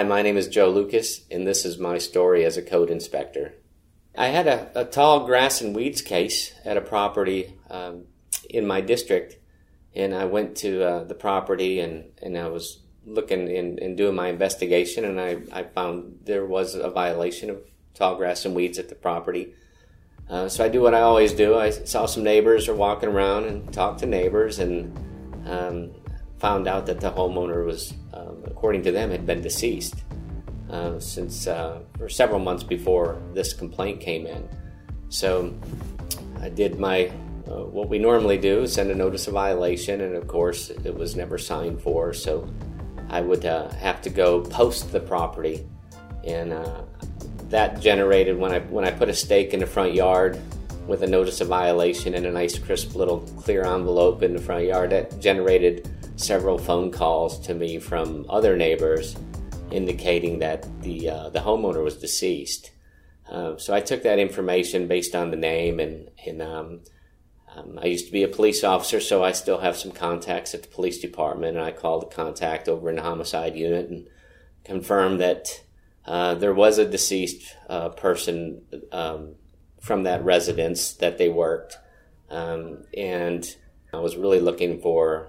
Hi, my name is Joe Lucas, and this is my story as a code inspector. I had a tall grass and weeds case at a property in my district, and I went to the property and I was looking and doing my investigation, and I found there was a violation of tall grass and weeds at the property. So I do what I always do. I saw some neighbors are walking around and talked to neighbors and found out that the homeowner was, according to them, had been deceased for several months before this complaint came in. So I did my what we normally do, send a notice of violation, and of course it was never signed for, so I would have to go post the property, and that generated, when I put a stake in the front yard with a notice of violation in a nice crisp little clear envelope in the front yard, that generated several phone calls to me from other neighbors indicating that the homeowner was deceased. So I took that information based on the name, and I used to be a police officer, so I still have some contacts at the police department, and I called the contact over in the homicide unit and confirmed that there was a deceased person from that residence that they worked, and I was really looking for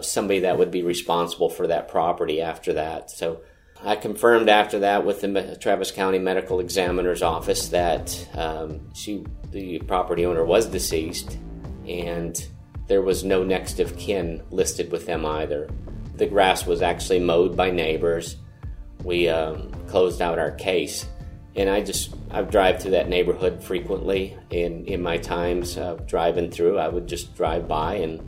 somebody that would be responsible for that property after that. So I confirmed after that with the Travis County Medical Examiner's Office that the property owner was deceased, and there was no next of kin listed with them either. The grass was actually mowed by neighbors. We closed out our case, and I drive through that neighborhood frequently. In my times driving through, I would just drive by, and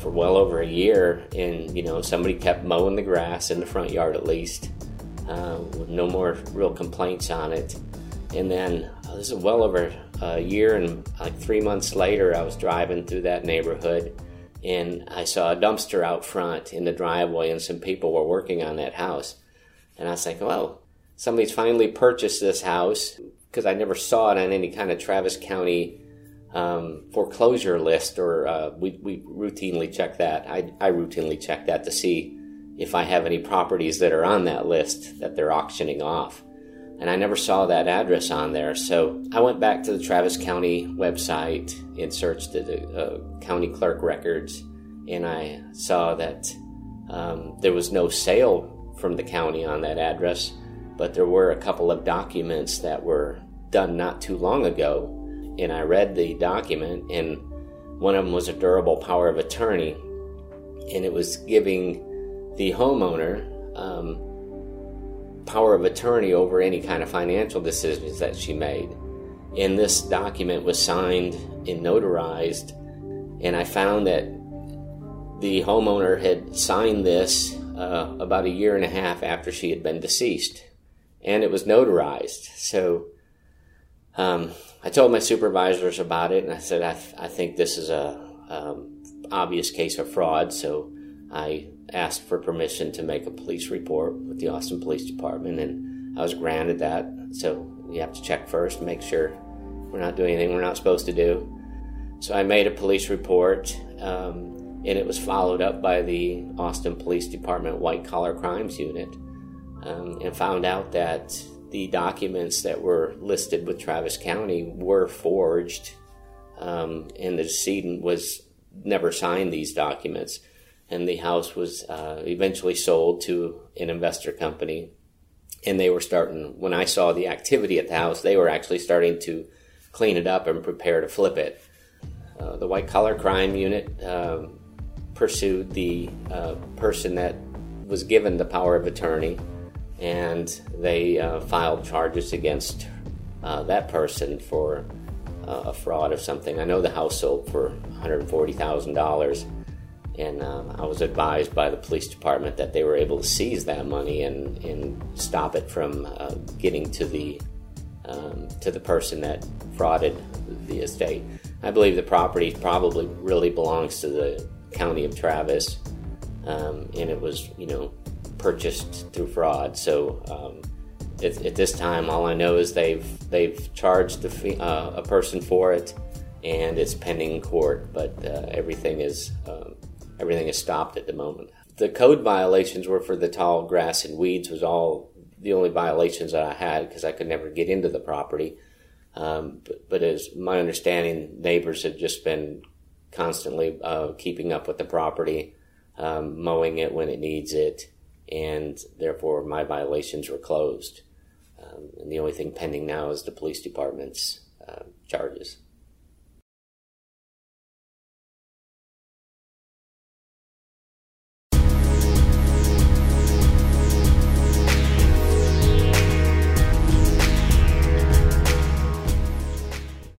for well over a year, and somebody kept mowing the grass in the front yard, at least, with no more real complaints on it. And then this is well over a year and like 3 months later, I was driving through that neighborhood, and I saw a dumpster out front in the driveway, and some people were working on that house. And I was like, well, somebody's finally purchased this house, because I never saw it on any kind of Travis County foreclosure list, or we routinely check that. I routinely check that to see if I have any properties that are on that list that they're auctioning off. And I never saw that address on there. So I went back to the Travis County website and searched the county clerk records, and I saw that there was no sale from the county on that address, but there were a couple of documents that were done not too long ago, and I read the document, and one of them was a durable power of attorney, and it was giving the homeowner power of attorney over any kind of financial decisions that she made. And this document was signed and notarized, and I found that the homeowner had signed this about a year and a half after she had been deceased, and it was notarized. So I told my supervisors about it, and I said, I think this is a obvious case of fraud, so I asked for permission to make a police report with the Austin Police Department, and I was granted that. So you have to check first, make sure we're not doing anything we're not supposed to do. So I made a police report, and it was followed up by the Austin Police Department White Collar Crimes Unit, and found out that the documents that were listed with Travis County were forged, and the decedent was never signed these documents, and the house was eventually sold to an investor company, and they were starting, when I saw the activity at the house, they were actually starting to clean it up and prepare to flip it. The White Collar Crime Unit pursued the person that was given the power of attorney, and they filed charges against that person for a fraud of something. I know the house sold for $140,000, and I was advised by the police department that they were able to seize that money and stop it from getting to the person that frauded the estate. I believe the property probably really belongs to the county of Travis, and it was, purchased through fraud. So at this time, all I know is they've charged a person for it, and it's pending in court. But everything is stopped at the moment. the code violations were for the tall grass and weeds was all the only violations that I had because I could never get into the property. But as my understanding, neighbors had just been constantly keeping up with the property, mowing it when it needs it, and therefore my violations were closed. And the only thing pending now is the police department's charges.